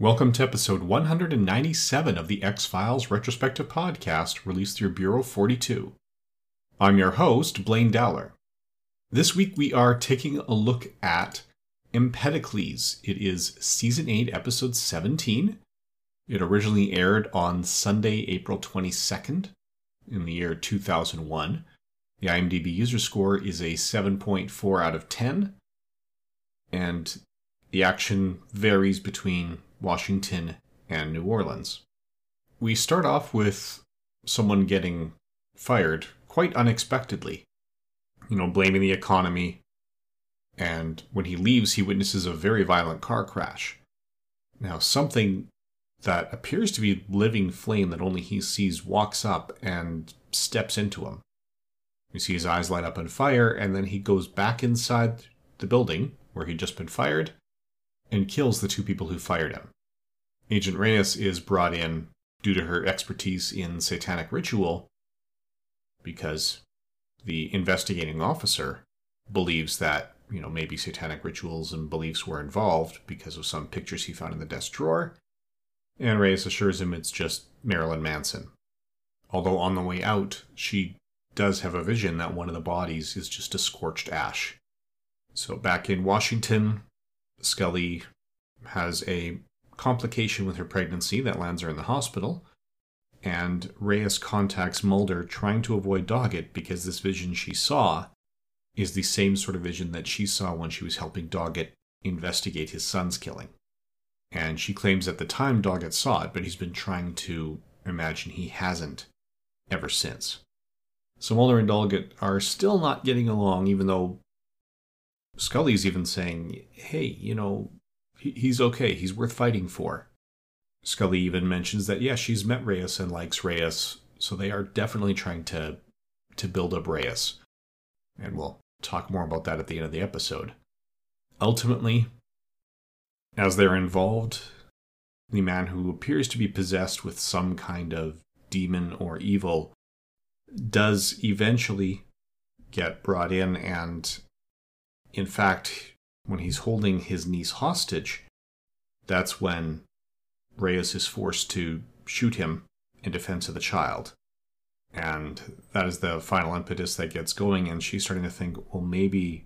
Welcome to episode 197 of the X-Files Retrospective Podcast, released through Bureau 42. I'm your host, Blaine Dowler. This week we are taking a look at Empedocles. It is Season 8, Episode 17. It originally aired on Sunday, April 22nd in the year 2001. The IMDb user score is a 7.4 out of 10. And the action varies between Washington and New Orleans. We start off with someone getting fired quite unexpectedly, blaming the economy. And when he leaves, he witnesses a very violent car crash. Now, something that appears to be a living flame that only he sees walks up and steps into him. We see his eyes light up on fire, and then he goes back inside the building where he'd just been fired and kills the two people who fired him. Agent Reyes is brought in due to her expertise in satanic ritual because the investigating officer believes that, maybe satanic rituals and beliefs were involved because of some pictures he found in the desk drawer. And Reyes assures him it's just Marilyn Manson. Although on the way out, she does have a vision that one of the bodies is just a scorched ash. So back in Washington, Scully has a complication with her pregnancy that lands her in the hospital, and Reyes contacts Mulder, trying to avoid Doggett because this vision she saw is the same sort of vision that she saw when she was helping Doggett investigate his son's killing. And she claims at the time Doggett saw it, but he's been trying to imagine he hasn't ever since. So Mulder and Doggett are still not getting along, even though Scully's even saying, hey, he's okay, he's worth fighting for. Scully even mentions that, yeah, she's met Reyes and likes Reyes, so they are definitely trying to build up Reyes. And we'll talk more about that at the end of the episode. Ultimately, as they're involved, the man who appears to be possessed with some kind of demon or evil does eventually get brought in, and in fact, when he's holding his niece hostage, that's when Reyes is forced to shoot him in defense of the child. And that is the final impetus that gets going, and she's starting to think, well, maybe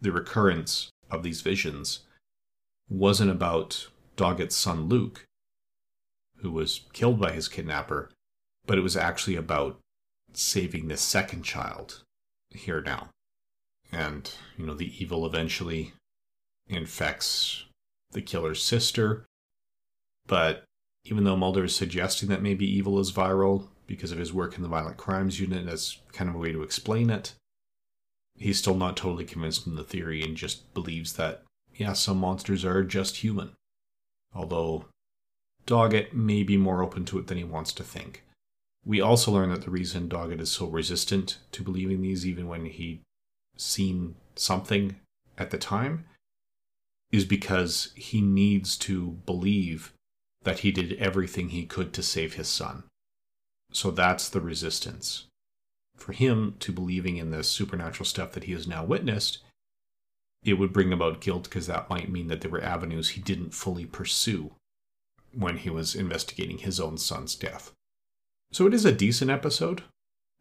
the recurrence of these visions wasn't about Doggett's son Luke, who was killed by his kidnapper, but it was actually about saving this second child here now. And, the evil eventually infects the killer's sister. But even though Mulder is suggesting that maybe evil is viral because of his work in the Violent Crimes Unit as kind of a way to explain it, he's still not totally convinced in the theory and just believes that, yeah, some monsters are just human. Although Doggett may be more open to it than he wants to think. We also learn that the reason Doggett is so resistant to believing these, even when he'd seen something at the time, is because he needs to believe that he did everything he could to save his son. So that's the resistance for him to believing in this supernatural stuff that he has now witnessed. It would bring about guilt because that might mean that there were avenues he didn't fully pursue when he was investigating his own son's death. So it is a decent episode.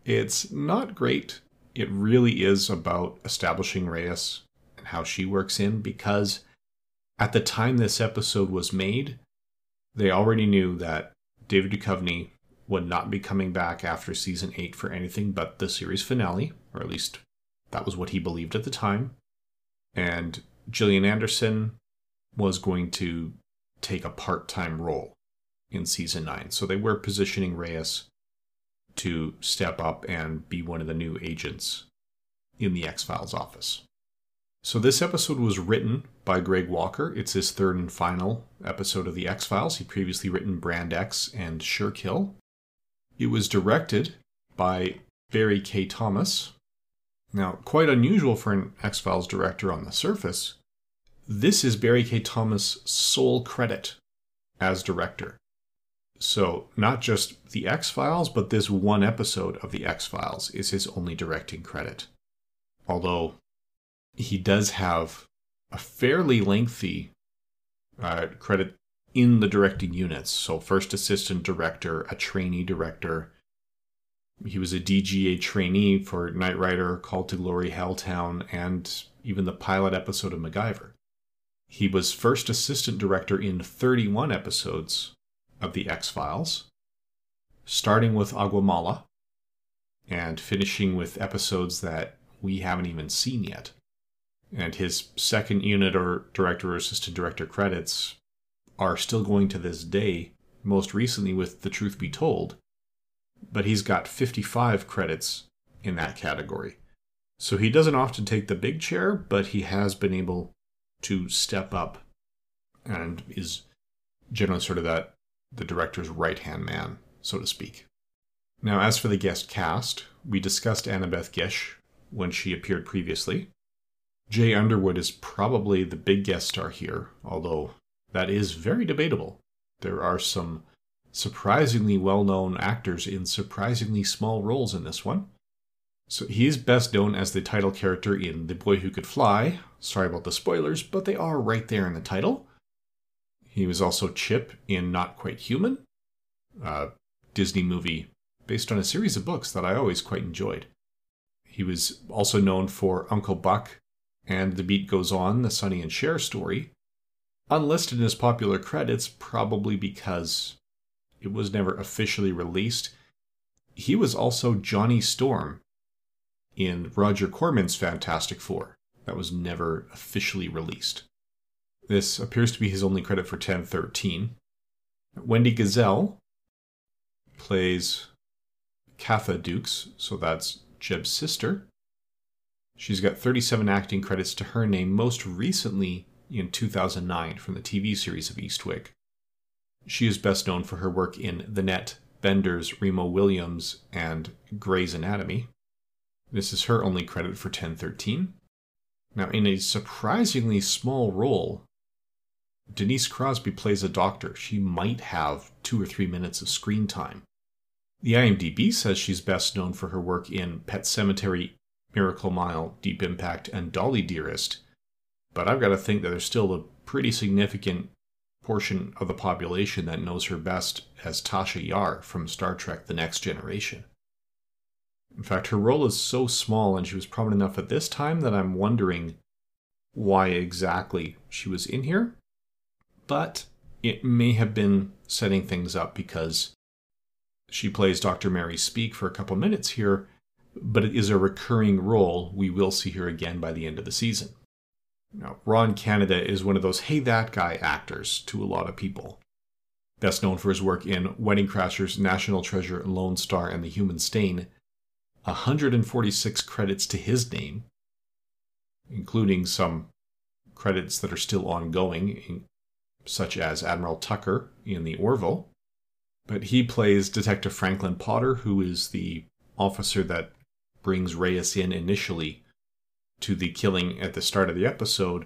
It's not great. It really is about establishing Reyes and how she works in, because at the time this episode was made, they already knew that David Duchovny would not be coming back after Season 8 for anything but the series finale, or at least that was what he believed at the time. And Gillian Anderson was going to take a part-time role in Season 9. So they were positioning Reyes to step up and be one of the new agents in the X-Files office. So this episode was written by Greg Walker. It's his third and final episode of the X-Files. He'd previously written Brand X and Surekill. It was directed by Barry K. Thomas. Now, quite unusual for an X-Files director on the surface, this is Barry K. Thomas' sole credit as director. So, not just the X-Files, but this one episode of the X-Files is his only directing credit. Although, he does have a fairly lengthy credit in the directing units. So first assistant director, a trainee director. He was a DGA trainee for Knight Rider, Call to Glory, Helltown, and even the pilot episode of MacGyver. He was first assistant director in 31 episodes of The X-Files, starting with Aguamala and finishing with episodes that we haven't even seen yet. And his second unit or director or assistant director credits are still going to this day, most recently with The Truth Be Told, but he's got 55 credits in that category. So he doesn't often take the big chair, but he has been able to step up and is generally sort of that the director's right-hand man, so to speak. Now, as for the guest cast, we discussed Annabeth Gish when she appeared previously. Jay Underwood is probably the big guest star here, although that is very debatable. There are some surprisingly well-known actors in surprisingly small roles in this one. So he is best known as the title character in The Boy Who Could Fly. Sorry about the spoilers, but they are right there in the title. He was also Chip in Not Quite Human, a Disney movie based on a series of books that I always quite enjoyed. He was also known for Uncle Buck and The Beat Goes On, the Sonny and Cher story. Unlisted in his popular credits, probably because it was never officially released. He was also Johnny Storm in Roger Corman's Fantastic Four. That was never officially released. This appears to be his only credit for 1013. Wendy Gazelle plays Katha Dukes, so that's Jeb's sister. She's got 37 acting credits to her name, most recently in 2009 from the TV series of Eastwick. She is best known for her work in The Net, Benders, Remo Williams, and Grey's Anatomy. This is her only credit for 1013. Now, in a surprisingly small role, Denise Crosby plays a doctor. She might have 2 or 3 minutes of screen time. The IMDb says she's best known for her work in Pet Sematary, Miracle Mile, Deep Impact, and Dolly Dearest, but I've got to think that there's still a pretty significant portion of the population that knows her best as Tasha Yar from Star Trek The Next Generation. In fact, her role is so small and she was prominent enough at this time that I'm wondering why exactly she was in here. But it may have been setting things up because she plays Dr. Mary Speak for a couple minutes here, but it is a recurring role. We will see her again by the end of the season. Now, Ron Canada is one of those hey that guy actors to a lot of people. Best known for his work in Wedding Crashers, National Treasure, Lone Star, and The Human Stain. 146 credits to his name, including some credits that are still ongoing, such as Admiral Tucker in The Orville. But he plays Detective Franklin Potter, who is the officer that brings Reyes in initially to the killing at the start of the episode.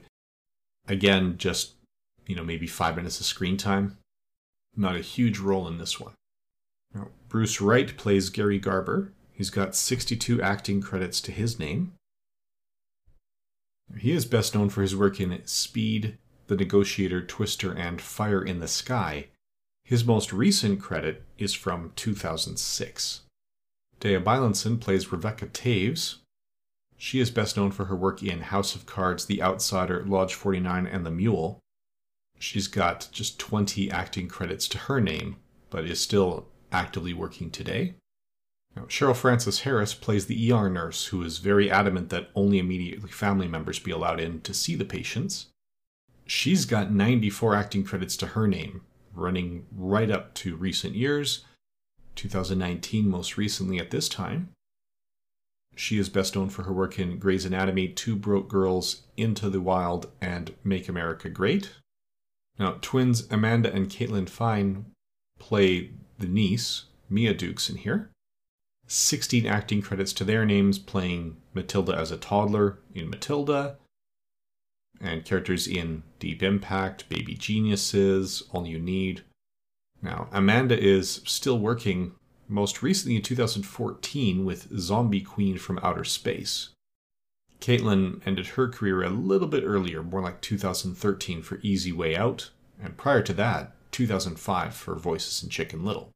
Again, just, maybe 5 minutes of screen time. Not a huge role in this one. Now, Bruce Wright plays Gary Garber. He's got 62 acting credits to his name. He is best known for his work in Speed, The Negotiator, Twister, and Fire in the Sky. His most recent credit is from 2006. Dea Bylandson plays Rebecca Taves. She is best known for her work in House of Cards, The Outsider, Lodge 49, and The Mule. She's got just 20 acting credits to her name, but is still actively working today. Now, Cheryl Frances Harris plays the ER nurse, who is very adamant that only immediately family members be allowed in to see the patients. She's got 94 acting credits to her name, running right up to recent years, 2019 most recently at this time. She is best known for her work in Grey's Anatomy, Two Broke Girls, Into the Wild, and Make America Great. Now, twins Amanda and Caitlin Fine play the niece, Mia Dukes, in here. 16 acting credits to their names, playing Matilda as a toddler in Matilda, and characters in Deep Impact, Baby Geniuses, All You Need. Now, Amanda is still working, most recently in 2014, with Zombie Queen from Outer Space. Caitlin ended her career a little bit earlier, more like 2013 for Easy Way Out, and prior to that, 2005 for voices in Chicken Little.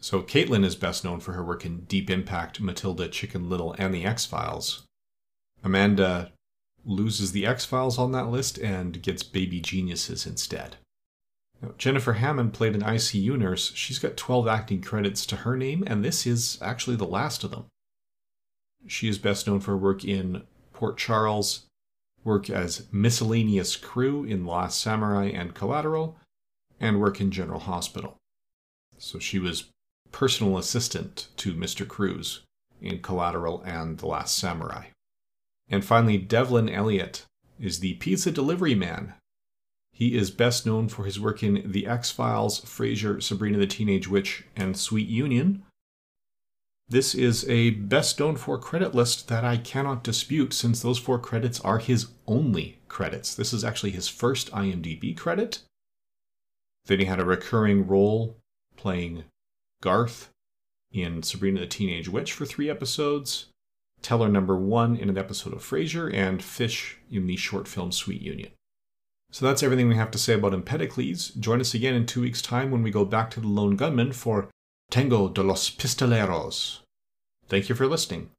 So Caitlin is best known for her work in Deep Impact, Matilda, Chicken Little, and The X-Files. Amanda loses The X-Files on that list and gets Baby Geniuses instead. Now, Jennifer Hammond played an ICU nurse. She's got 12 acting credits to her name, and this is actually the last of them. She is best known for her work in Port Charles, work as miscellaneous crew in Last Samurai and Collateral, and work in General Hospital. So she was personal assistant to Mr. Cruz in Collateral and The Last Samurai. And finally, Devlin Elliott is the pizza delivery man. He is best known for his work in The X-Files, Frasier, Sabrina the Teenage Witch, and Sweet Union. This is a best known for credit list that I cannot dispute, since those four credits are his only credits. This is actually his first IMDb credit. Then he had a recurring role playing Garth in Sabrina the Teenage Witch for 3 episodes, Teller Number 1 in an episode of Frasier, and Fish in the short film Sweet Union. So that's everything we have to say about Empedocles. Join us again in 2 weeks' time when we go back to the Lone Gunman for Tango de los Pistoleros. Thank you for listening.